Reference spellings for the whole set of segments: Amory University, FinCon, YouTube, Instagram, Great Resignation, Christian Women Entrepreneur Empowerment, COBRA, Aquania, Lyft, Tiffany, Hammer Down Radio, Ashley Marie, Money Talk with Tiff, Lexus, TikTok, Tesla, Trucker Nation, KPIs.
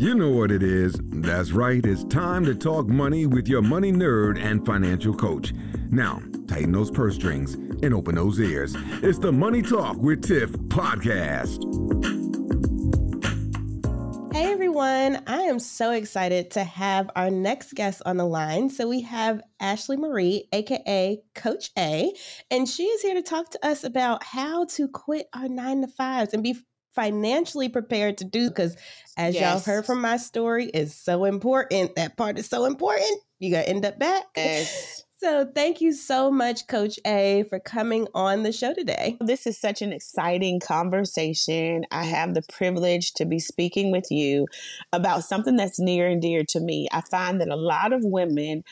You know what it is. That's right. It's time to talk money with your money nerd and financial coach. Now, tighten those purse strings and open those ears. It's the Money Talk with Tiff podcast. Hey, everyone. I am so excited to have our next guest on the line. So we have Ashley Marie, a.k.a. Coach A, and she is here to talk to us about how to quit our 9-to-5s and be financially prepared to do, because as y'all heard from my story, is so important. That part is so important. You got to end up back. Yes. So thank you so much, Coach A, for coming on the show today. This is such an exciting conversation. I have the privilege to be speaking with you about something that's near and dear to me. I find that a lot of women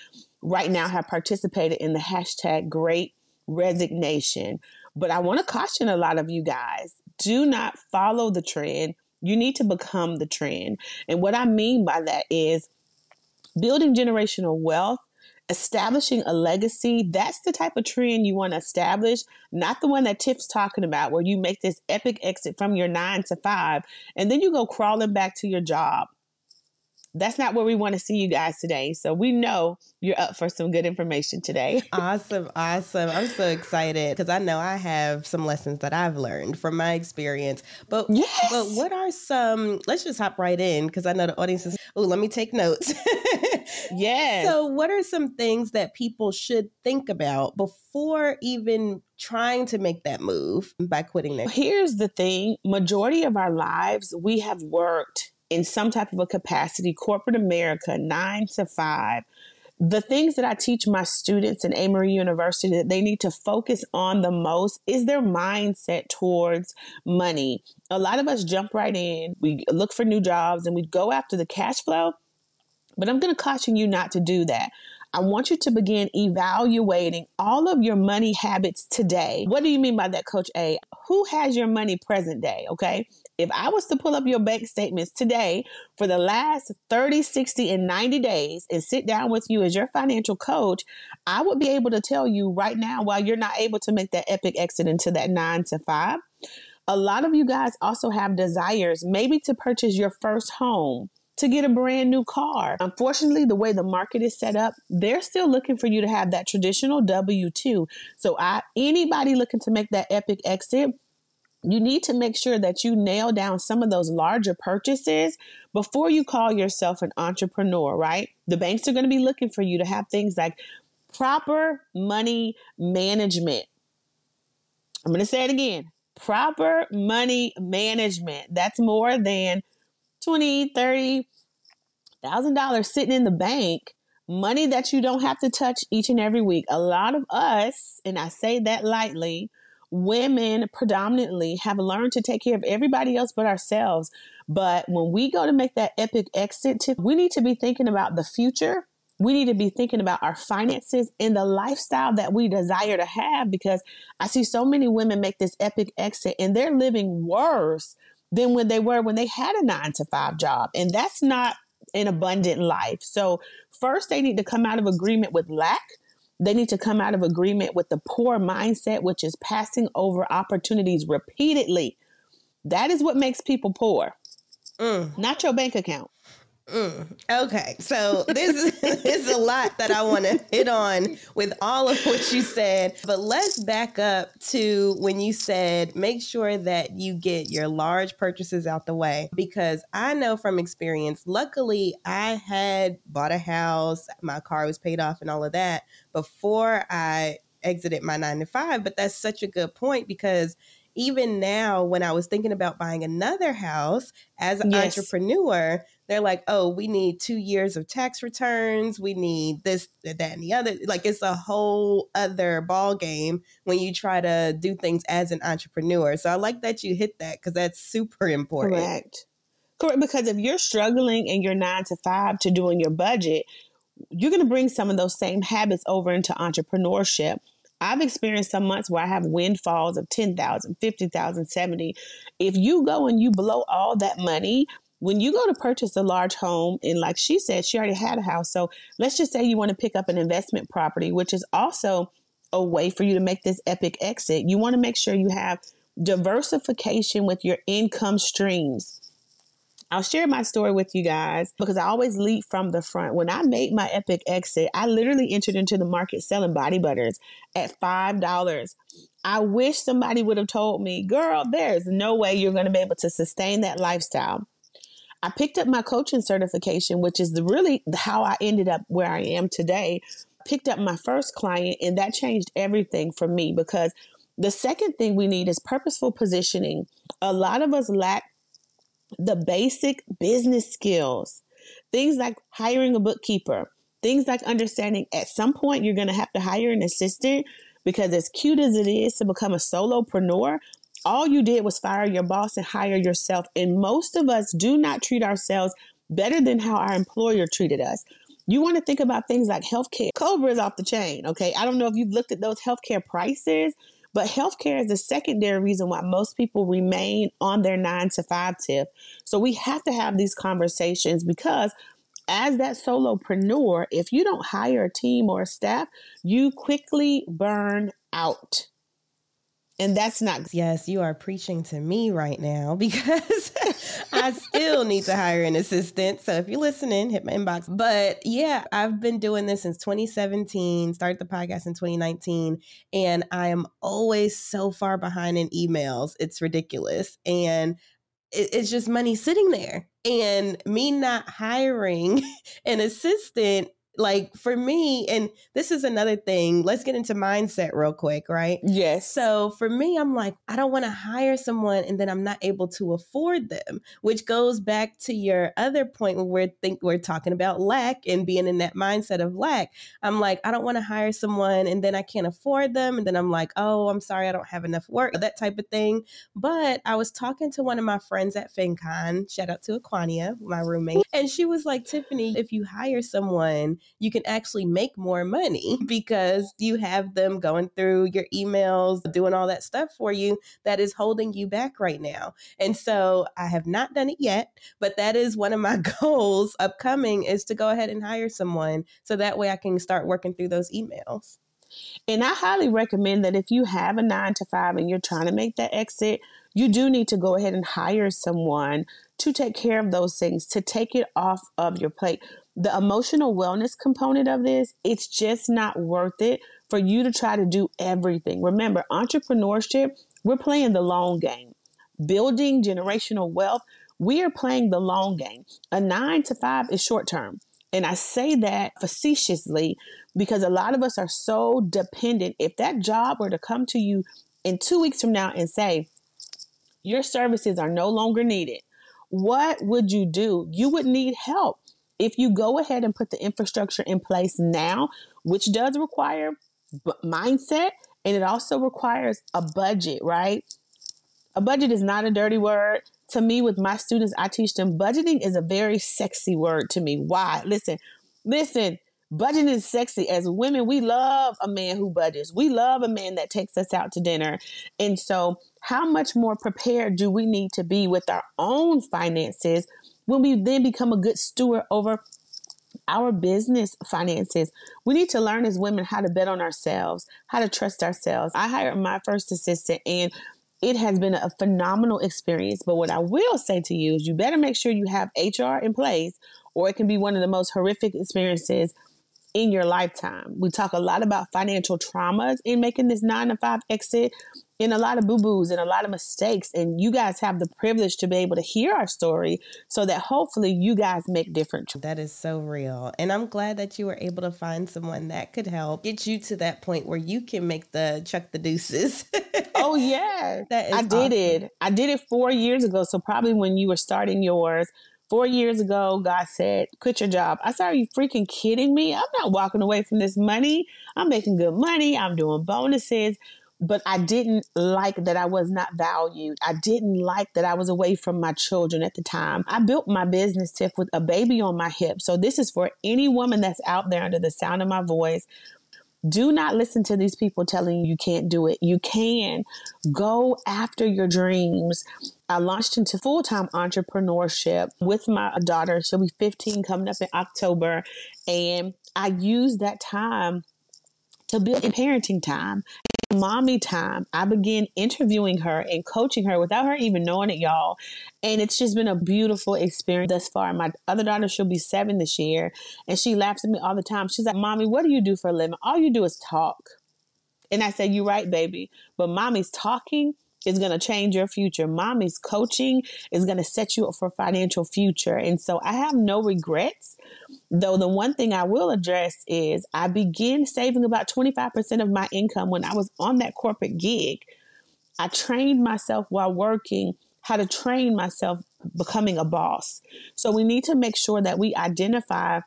right now have participated in the hashtag Great Resignation, but I want to caution a lot of you guys. Do not follow the trend. You need to become the trend. And what I mean by that is building generational wealth, establishing a legacy. That's the type of trend you want to establish, not the one that Tiff's talking about, where you make this epic exit from your 9-to-5 and then you go crawling back to your job. That's not where we want to see you guys today. So we know you're up for some good information today. Awesome. I'm so excited because I know I have some lessons that I've learned from my experience. But what are some, let's just hop right in because I know the audience is, oh, let me take notes. Yes. So what are some things that people should think about before even trying to make that move by quitting their? Here's the thing. Majority of our lives, we have worked in some type of a capacity, corporate America, 9-to-5. The things that I teach my students in Amory University that they need to focus on the most is their mindset towards money. A lot of us jump right in, we look for new jobs, and we go after the cash flow, but I'm going to caution you not to do that. I want you to begin evaluating all of your money habits today. What do you mean by that, Coach A? Who has your money present day, okay? If I was to pull up your bank statements today for the last 30, 60, and 90 days and sit down with you as your financial coach, I would be able to tell you right now why you're not able to make that epic exit into that 9-to-5. A lot of you guys also have desires, maybe to purchase your first home, to get a brand new car. Unfortunately, the way the market is set up, they're still looking for you to have that traditional W-2. So anybody looking to make that epic exit, you need to make sure that you nail down some of those larger purchases before you call yourself an entrepreneur, right? The banks are going to be looking for you to have things like proper money management. I'm going to say it again, proper money management. That's more than $20,000, $30,000 sitting in the bank, money that you don't have to touch each and every week. A lot of us, and I say that lightly, women predominantly have learned to take care of everybody else but ourselves. But when we go to make that epic exit, we need to be thinking about the future. We need to be thinking about our finances and the lifestyle that we desire to have, because I see so many women make this epic exit and they're living worse than when they had a 9-to-5 job. And that's not an abundant life. So first, they need to come out of agreement with lack. They need to come out of agreement with the poor mindset, which is passing over opportunities repeatedly. That is what makes people poor, not your bank account. Okay, so this is a lot that I want to hit on with all of what you said, but let's back up to when you said, make sure that you get your large purchases out the way, because I know from experience, luckily I had bought a house, my car was paid off and all of that before I exited my 9-to-5, but that's such a good point, because even now when I was thinking about buying another house as an entrepreneur, they're like, oh, we need 2 years of tax returns. We need this, that, and the other. Like, it's a whole other ball game when you try to do things as an entrepreneur. So I like that you hit that, because that's super important. Correct. Because if you're struggling in your 9-to-5 to doing your budget, you're going to bring some of those same habits over into entrepreneurship. I've experienced some months where I have windfalls of $10,000, $50,000, $70,000. If you go and you blow all that money, when you go to purchase a large home, and like she said, she already had a house. So let's just say you want to pick up an investment property, which is also a way for you to make this epic exit. You want to make sure you have diversification with your income streams. I'll share my story with you guys because I always lead from the front. When I made my epic exit, I literally entered into the market selling body butters at $5. I wish somebody would have told me, girl, there's no way you're going to be able to sustain that lifestyle. I picked up my coaching certification, which is really how I ended up where I am today. Picked up my first client, and that changed everything for me because the second thing we need is purposeful positioning. A lot of us lack the basic business skills, things like hiring a bookkeeper, things like understanding at some point you're going to have to hire an assistant because as cute as it is to become a solopreneur, all you did was fire your boss and hire yourself. And most of us do not treat ourselves better than how our employer treated us. You want to think about things like healthcare. COBRA is off the chain, okay? I don't know if you've looked at those healthcare prices, but healthcare is the secondary reason why most people remain on their 9-to-5 tip. So we have to have these conversations because as that solopreneur, if you don't hire a team or a staff, you quickly burn out. And that's not. Yes, you are preaching to me right now because I still need to hire an assistant. So if you're listening, hit my inbox. But yeah, I've been doing this since 2017, started the podcast in 2019, and I am always so far behind in emails. It's ridiculous. And it's just money sitting there. And me not hiring an assistant, like for me, and this is another thing, let's get into mindset real quick, right? Yes. So for me, I'm like, I don't want to hire someone and then I'm not able to afford them, which goes back to your other point when we're talking about lack and being in that mindset of lack. I'm like, I don't want to hire someone and then I can't afford them. And then I'm like, oh, I'm sorry, I don't have enough work, that type of thing. But I was talking to one of my friends at FinCon, shout out to Aquania, my roommate. And she was like, Tiffany, if you hire someone, you can actually make more money because you have them going through your emails, doing all that stuff for you that is holding you back right now. And so I have not done it yet, but that is one of my goals upcoming is to go ahead and hire someone so that way I can start working through those emails. And I highly recommend that if you have a 9-to-5 and you're trying to make that exit, you do need to go ahead and hire someone to take care of those things, to take it off of your plate. The emotional wellness component of this, it's just not worth it for you to try to do everything. Remember, entrepreneurship, we're playing the long game. Building generational wealth, we are playing the long game. A 9-to-5 is short term. And I say that facetiously because a lot of us are so dependent. If that job were to come to you in 2 weeks from now and say, your services are no longer needed, what would you do? You would need help. If you go ahead and put the infrastructure in place now, which does require mindset, and it also requires a budget, right? A budget is not a dirty word. To me, with my students, I teach them budgeting is a very sexy word to me. Why? Listen, budgeting is sexy. As women, we love a man who budgets. We love a man that takes us out to dinner. And so how much more prepared do we need to be with our own finances when we then become a good steward over our business finances? We need to learn as women how to bet on ourselves, how to trust ourselves. I hired my first assistant and it has been a phenomenal experience. But what I will say to you is you better make sure you have HR in place or it can be one of the most horrific experiences in your lifetime. We talk a lot about financial traumas in making this 9-to-5 exit and a lot of boo-boos and a lot of mistakes. And you guys have the privilege to be able to hear our story so that hopefully you guys make different choices. That is so real. And I'm glad that you were able to find someone that could help get you to that point where you can make the chuck the deuces. Oh, yeah. That is awesome. I did it 4 years ago. So probably when you were starting yours, 4 years ago, God said, quit your job. I said, are you freaking kidding me? I'm not walking away from this money. I'm making good money. I'm doing bonuses. But I didn't like that I was not valued. I didn't like that I was away from my children at the time. I built my business, Tiff, with a baby on my hip. So this is for any woman that's out there under the sound of my voice. Do not listen to these people telling you can't do it. You can. Go after your dreams. I launched into full-time entrepreneurship with my daughter. She'll be 15 coming up in October. And I used that time to build in parenting time. mommy time, I began interviewing her and coaching her without her even knowing it, y'all. And it's just been a beautiful experience thus far. My other daughter, she'll be 7 this year, and she laughs at me all the time. She's like, "Mommy, what do you do for a living? All you do is talk." And I said, "You're right, baby. But mommy's talking is going to change your future. Mommy's coaching is going to set you up for financial future." And so I have no regrets, though the one thing I will address is I began saving about 25% of my income when I was on that corporate gig. I trained myself while working how to train myself becoming a boss. So we need to make sure that we identify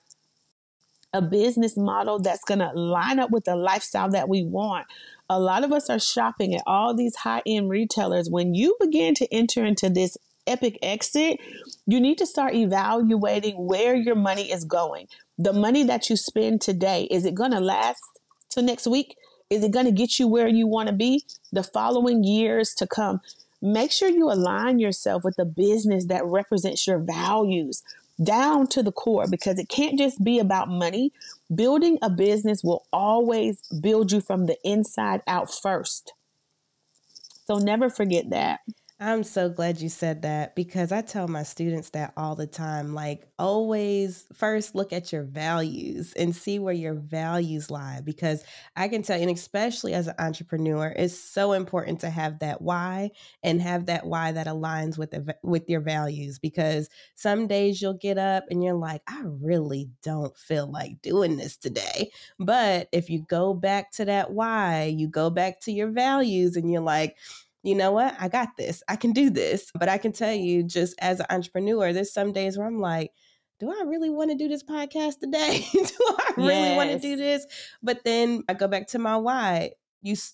a business model that's going to line up with the lifestyle that we want. A lot of us are shopping at all these high-end retailers. When you begin to enter into this epic exit, you need to start evaluating where your money is going. The money that you spend today, is it going to last till next week? Is it going to get you where you want to be the following years to come? Make sure you align yourself with a business that represents your values down to the core, because it can't just be about money. Building a business will always build you from the inside out first. So never forget that. I'm so glad you said that, because I tell my students that all the time, like, always first look at your values and see where your values lie, because I can tell you, and especially as an entrepreneur, it's so important to have that why, and have that why that aligns with your values, because some days you'll get up and you're like, I really don't feel like doing this today. But if you go back to that why, you go back to your values and you're like, you know what? I got this. I can do this. But I can tell you, just as an entrepreneur, there's some days where I'm like, do I really want to do this podcast today? Do I really want to do this? But then I go back to my why.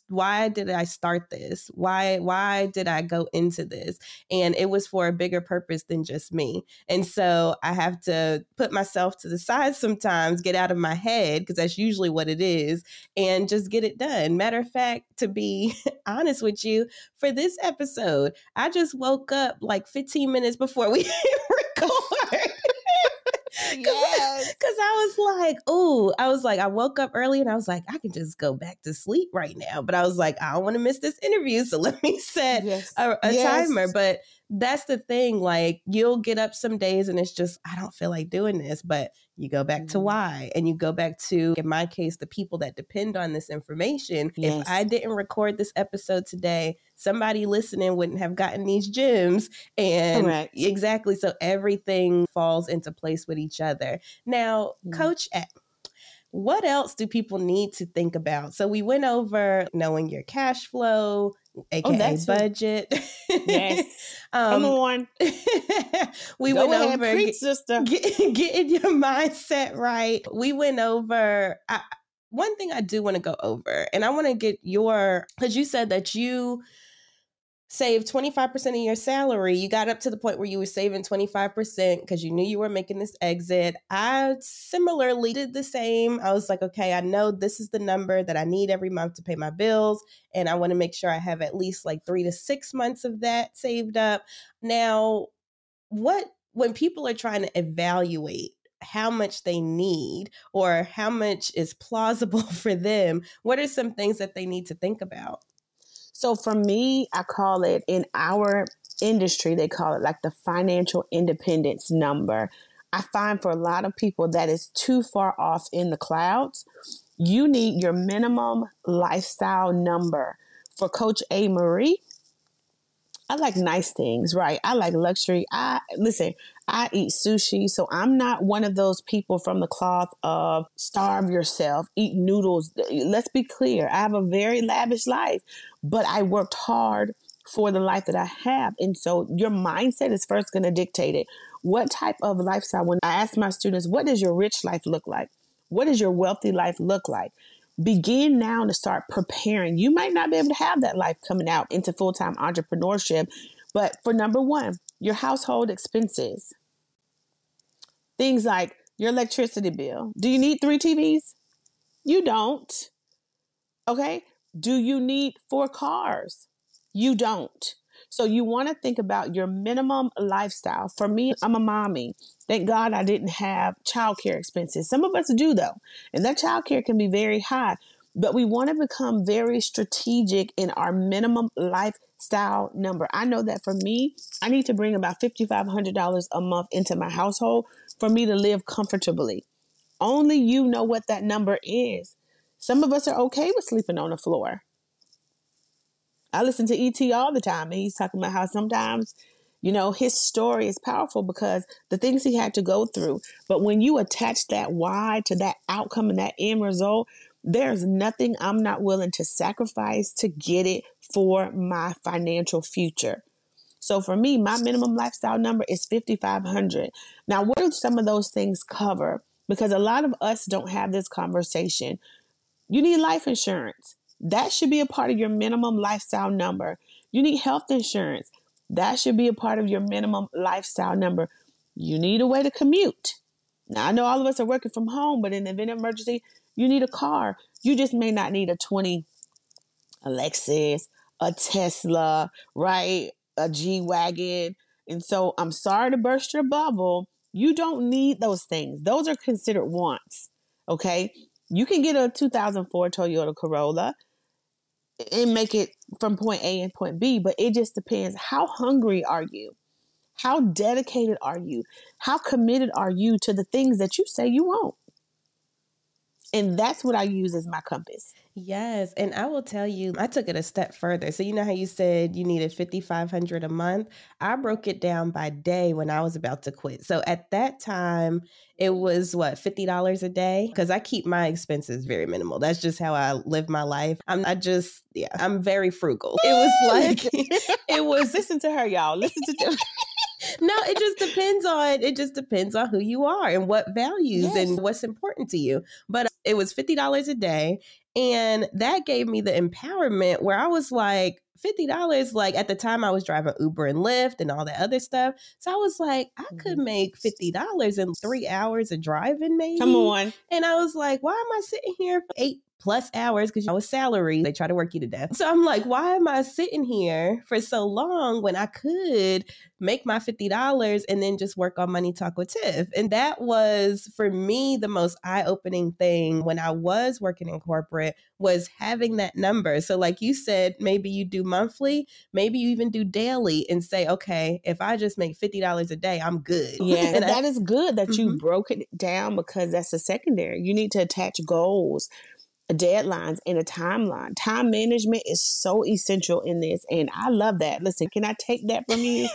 Why did I start this? Why did I go into this? And it was for a bigger purpose than just me. And so I have to put myself to the side sometimes, get out of my head, because that's usually what it is, and just get it done. Matter of fact, to be honest with you, for this episode, I just woke up like 15 minutes before we record. Because I was like, I woke up early and I was like, I can just go back to sleep right now. But I was like, I don't want to miss this interview. So let me set a timer. But that's the thing. Like, you'll get up some days and it's just, I don't feel like doing this. But you go back to why, and you go back to, in my case, the people that depend on this information. Yes. If I didn't record this episode today, somebody listening wouldn't have gotten these gems. And correct. Exactly. So everything falls into place with each other. Now, Coach A, what else do people need to think about? So we went over knowing your cash flow, AKA budget. Yes. Come on. We go went ahead, over preach, sister. Getting your mindset right. We went over... One thing I do want to go over, and I want to get because you said that you saved 25% of your salary. You got up to the point where you were saving 25% because you knew you were making this exit. I similarly did the same. I was like, okay, I know this is the number that I need every month to pay my bills, and I want to make sure I have at least like 3 to 6 months of that saved up. Now, when people are trying to evaluate how much they need or how much is plausible for them, what are some things that they need to think about? So for me, I call it, in our industry, they call it like the financial independence number. I find for a lot of people that is too far off in the clouds. You need your minimum lifestyle number. For Coach A. Marie, I like nice things, right? I like luxury. I eat sushi, so I'm not one of those people from the cloth of starve yourself, eat noodles. Let's be clear. I have a very lavish life, but I worked hard for the life that I have. And so your mindset is first going to dictate it. What type of lifestyle? When I ask my students, what does your rich life look like? What does your wealthy life look like? Begin now to start preparing. You might not be able to have that life coming out into full-time entrepreneurship, but for number one, your household expenses, things like your electricity bill. Do you need 3 TVs? You don't. Okay. Do you need 4 cars? You don't. So you want to think about your minimum lifestyle. For me, I'm a mommy. Thank God I didn't have childcare expenses. Some of us do, though. And that childcare can be very high. But we want to become very strategic in our minimum lifestyle number. I know that for me, I need to bring about $5,500 a month into my household for me to live comfortably. Only you know what that number is. Some of us are okay with sleeping on the floor. I listen to E.T. all the time, and he's talking about how sometimes, you know, his story is powerful because the things he had to go through. But when you attach that why to that outcome and that end result, there's nothing I'm not willing to sacrifice to get it for my financial future. So for me, my minimum lifestyle number is $5,500. Now, what do some of those things cover? Because a lot of us don't have this conversation. You need life insurance. That should be a part of your minimum lifestyle number. You need health insurance. That should be a part of your minimum lifestyle number. You need a way to commute. Now, I know all of us are working from home, but in the event of emergency, you need a car. You just may not need a 20, a Lexus, a Tesla, right? A G-Wagon. And so I'm sorry to burst your bubble. You don't need those things. Those are considered wants, okay? You can get a 2004 Toyota Corolla and make it from point A and point B, but it just depends. How hungry are you? How dedicated are you? How committed are you to the things that you say you want? And that's what I use as my compass. Yes. And I will tell you, I took it a step further. So you know how you said you needed $5,500 a month? I broke it down by day when I was about to quit. So at that time, it was what, $50 a day? Because I keep my expenses very minimal. That's just how I live my life. I'm very frugal. It was like, listen to her, y'all. Listen to them. No, it just depends on who you are and what values and what's important to you. But it was $50 a day. And that gave me the empowerment where I was like, $50, like at the time I was driving Uber and Lyft and all that other stuff. So I was like, I could make $50 in 3 hours of driving maybe. Come on. And I was like, why am I sitting here for 8 plus hours, because I was salary. They try to work you to death. So I'm like, why am I sitting here for so long when I could make my $50 and then just work on Money Talk with Tiff? And that was, for me, the most eye-opening thing when I was working in corporate was having that number. So like you said, maybe you do monthly, maybe you even do daily and say, okay, if I just make $50 a day, I'm good. Yeah, and that is good that you broke it down, because that's the secondary. You need to attach goals, deadlines, and a timeline. Time management is so essential in this. And I love that. Listen, can I take that from you?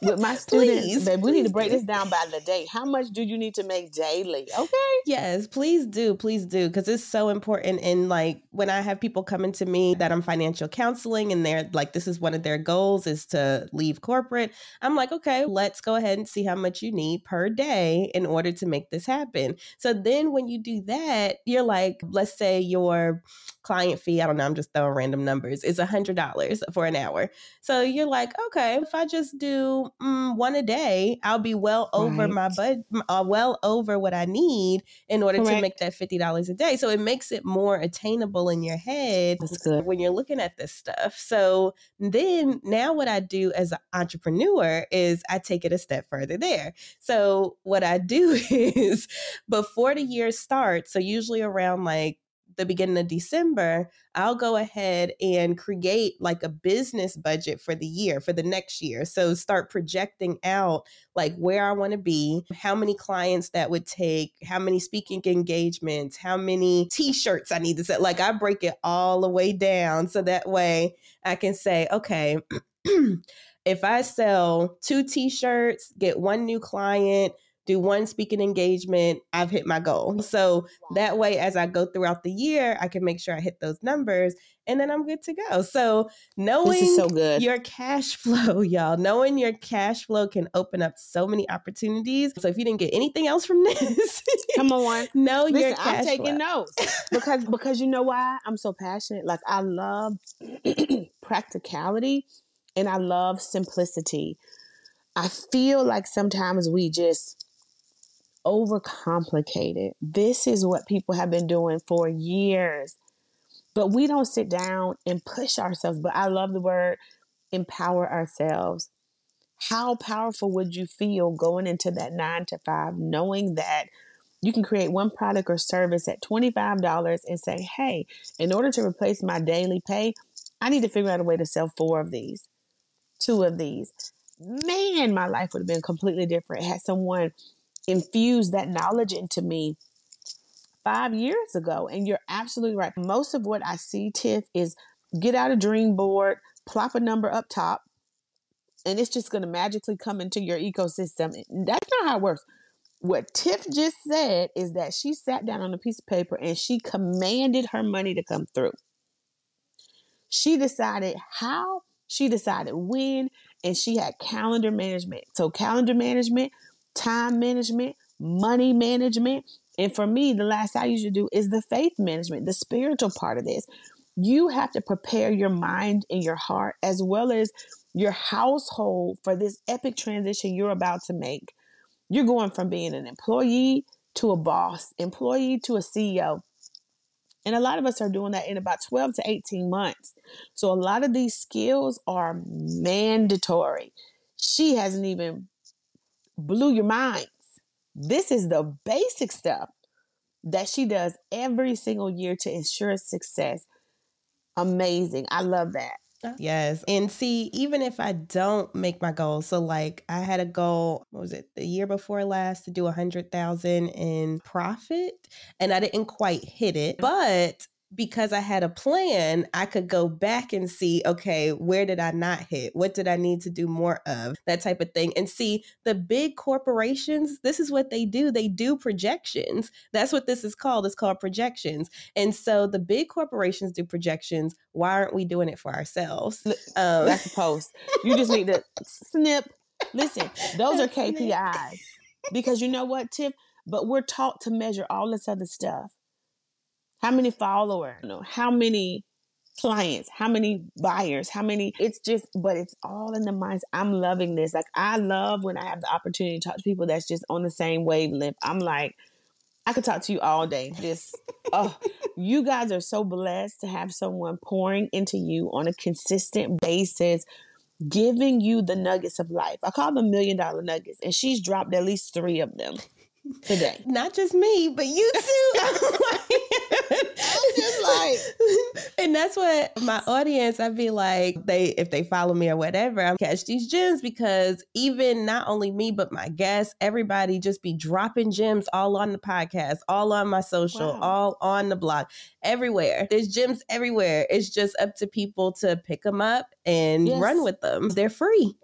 With my students, babe, we need to break this down by the day. How much do you need to make daily? Okay. Yes, please do. Please do. Because it's so important. And like when I have people coming to me that I'm financial counseling and they're like, this is one of their goals is to leave corporate. I'm like, okay, let's go ahead and see how much you need per day in order to make this happen. So then when you do that, you're like, let's say your client fee, I don't know, I'm just throwing random numbers, is $100 for an hour. So you're like, okay, if I just do one a day, I'll be well over my budget, well over what I need in order to make that $50 a day. So it makes it more attainable in your head when you're looking at this stuff. So then now what I do as an entrepreneur is I take it a step further there. So what I do is before the year starts, so usually around like the beginning of December, I'll go ahead and create like a business budget for the year, for the next year. So start projecting out like where I want to be, how many clients that would take, how many speaking engagements, how many t-shirts I need to set. Like I break it all the way down. So that way I can say, okay, if I sell 2 t-shirts, get 1 new client, do 1 speaking engagement, I've hit my goal. So that way, as I go throughout the year, I can make sure I hit those numbers and then I'm good to go. So knowing your cash flow, y'all, knowing your cash flow can open up so many opportunities. So if you didn't get anything else from this, come on, your cash flow. I'm taking notes because you know why I'm so passionate. Like I love practicality and I love simplicity. I feel like sometimes we just overcomplicated. This is what people have been doing for years, but we don't sit down and push ourselves. But I love the word empower ourselves. How powerful would you feel going into that 9 to 5, knowing that You can create one product or service at $25 and say, hey, in order to replace my daily pay, I need to figure out a way to sell 4 of these, 2 of these. Man, my life would have been completely different had someone infused that knowledge into me 5 years ago. And you're absolutely right. Most of what I see, Tiff, is get out a dream board, plop a number up top, and it's just going to magically come into your ecosystem. That's not how it works. What Tiff just said is that she sat down on a piece of paper and she commanded her money to come through. She decided how, she decided when, and she had calendar management. So calendar management, time management, money management. And for me, the last I usually do is the faith management, the spiritual part of this. You have to prepare your mind and your heart as well as your household for this epic transition you're about to make. You're going from being an employee to a boss, employee to a CEO. And a lot of us are doing that in about 12 to 18 months. So a lot of these skills are mandatory. She hasn't even blew your minds. This is the basic stuff that she does every single year to ensure success. Amazing. I love that. Yes. And see, even if I don't make my goals, so like I had a goal, what was it, the year before last to do 100,000 in profit, and I didn't quite hit it, but because I had a plan, I could go back and see, okay, where did I not hit? What did I need to do more of? That type of thing. And see, the big corporations, this is what they do. They do projections. That's what this is called. It's called projections. And so the big corporations do projections. Why aren't we doing it for ourselves? That's a post. You just need to snip. Listen, those are KPIs. Because you know what, Tiff? But we're taught to measure all this other stuff. How many followers, how many clients, how many buyers, but it's all in the mindset. I'm loving this. Like I love when I have the opportunity to talk to people that's just on the same wavelength. I'm like, I could talk to you all day. Just, oh, you guys are so blessed to have someone pouring into you on a consistent basis, giving you the nuggets of life. I call them $1 million nuggets, and she's dropped at least 3 of them today. Not just me, but you too. I'm just like, and that's what my audience, I'd be like, if they follow me or whatever, I catch these gems, because even not only me, but my guests, everybody just be dropping gems all on the podcast, all on my social, all on the blog, everywhere. There's gems everywhere. It's just up to people to pick them up and run with them. They're free.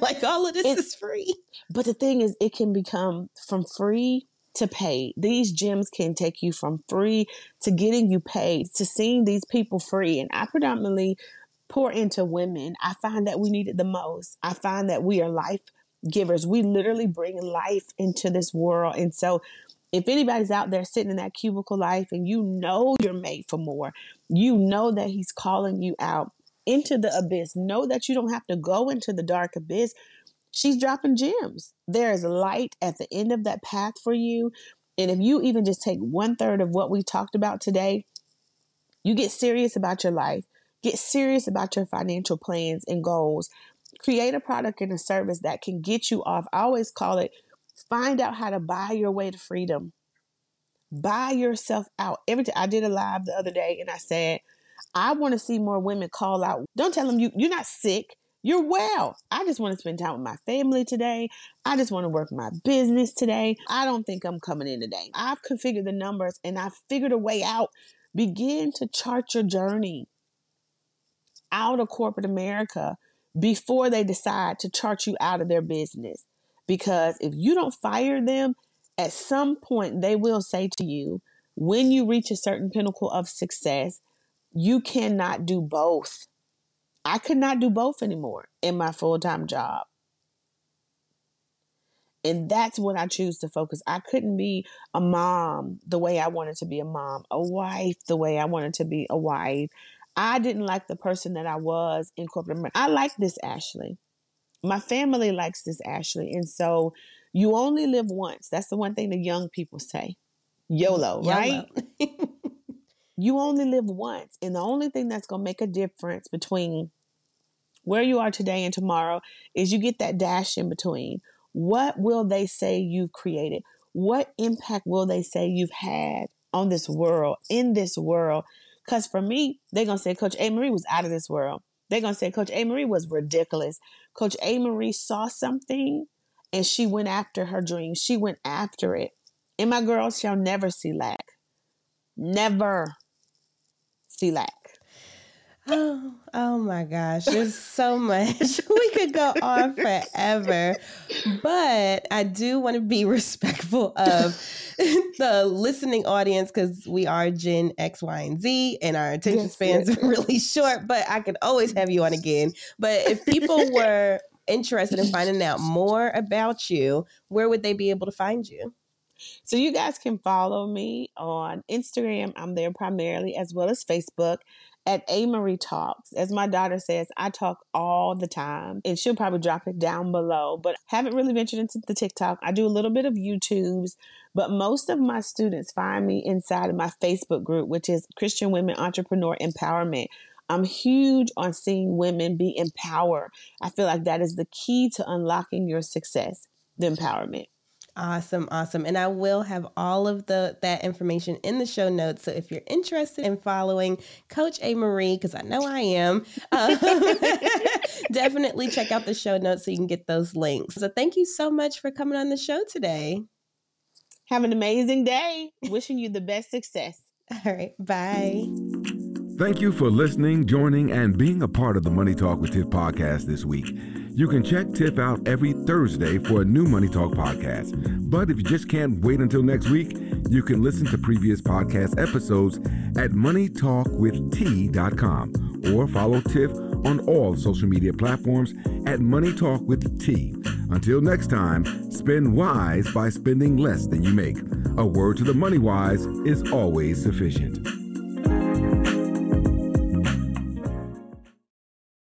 Like all of this is free. But the thing is, it can become from free to paid. These gyms can take you from free to getting you paid, to seeing these people free. And I predominantly pour into women. I find that we need it the most. I find that we are life givers. We literally bring life into this world. And so if anybody's out there sitting in that cubicle life and you know you're made for more, you know that he's calling you out into the abyss, know that you don't have to go into the dark abyss. She's dropping gems. There is light at the end of that path for you. And if you even just take 1/3 of what we talked about today, you get serious about your life, get serious about your financial plans and goals, create a product and a service that can get you off. I always call it, find out how to buy your way to freedom. Buy yourself out. I did a live the other day and I said, I want to see more women call out. Don't tell them you're not sick. You're well. I just want to spend time with my family today. I just want to work my business today. I don't think I'm coming in today. I've configured the numbers and I've figured a way out. Begin to chart your journey out of corporate America before they decide to chart you out of their business. Because if you don't fire them, at some point they will say to you, when you reach a certain pinnacle of success, you cannot do both. I could not do both anymore in my full-time job. And that's when I choose to focus. I couldn't be a mom the way I wanted to be a mom, a wife the way I wanted to be a wife. I didn't like the person that I was in corporate America. I like this Ashley. My family likes this Ashley. And so you only live once. That's the one thing the young people say. YOLO, right? YOLO. You only live once. And the only thing that's going to make a difference between where you are today and tomorrow is you get that dash in between. What will they say you've created? what impact will they say you've had on this world, in this world? Because for me, they're going to say Coach Amory was out of this world. They're going to say Coach Amory was ridiculous. Coach Amory saw something and she went after her dream. She went after it. And my girls shall never see lack. Never see lack. Oh my gosh, there's so much. We could go on forever, but I do want to be respectful of the listening audience because we are Gen X, Y, and Z, and our attention spans are really short, but I could always have you on again. But if people were interested in finding out more about you, where would they be able to find you? So you guys can follow me on Instagram. I'm there primarily, as well as Facebook. At Amory Talks. As my daughter says, I talk all the time, and she'll probably drop it down below, but haven't really ventured into the TikTok. I do a little bit of YouTubes, but most of my students find me inside of my Facebook group, which is Christian Women Entrepreneur Empowerment. I'm huge on seeing women be empowered. I feel like that is the key to unlocking your success, the empowerment. Awesome. Awesome. And I will have all of that information in the show notes. So if you're interested in following Coach Amory, because I know I am, definitely check out the show notes so you can get those links. So thank you so much for coming on the show today. Have an amazing day. Wishing you the best success. All right. Bye. Thank you for listening, joining, and being a part of the Money Talk with Tiff podcast this week. You can check Tiff out every Thursday for a new Money Talk podcast. But if you just can't wait until next week, you can listen to previous podcast episodes at moneytalkwitht.com or follow Tiff on all social media platforms at Money Talk with T. Until next time, spend wise by spending less than you make. A word to the money wise is always sufficient.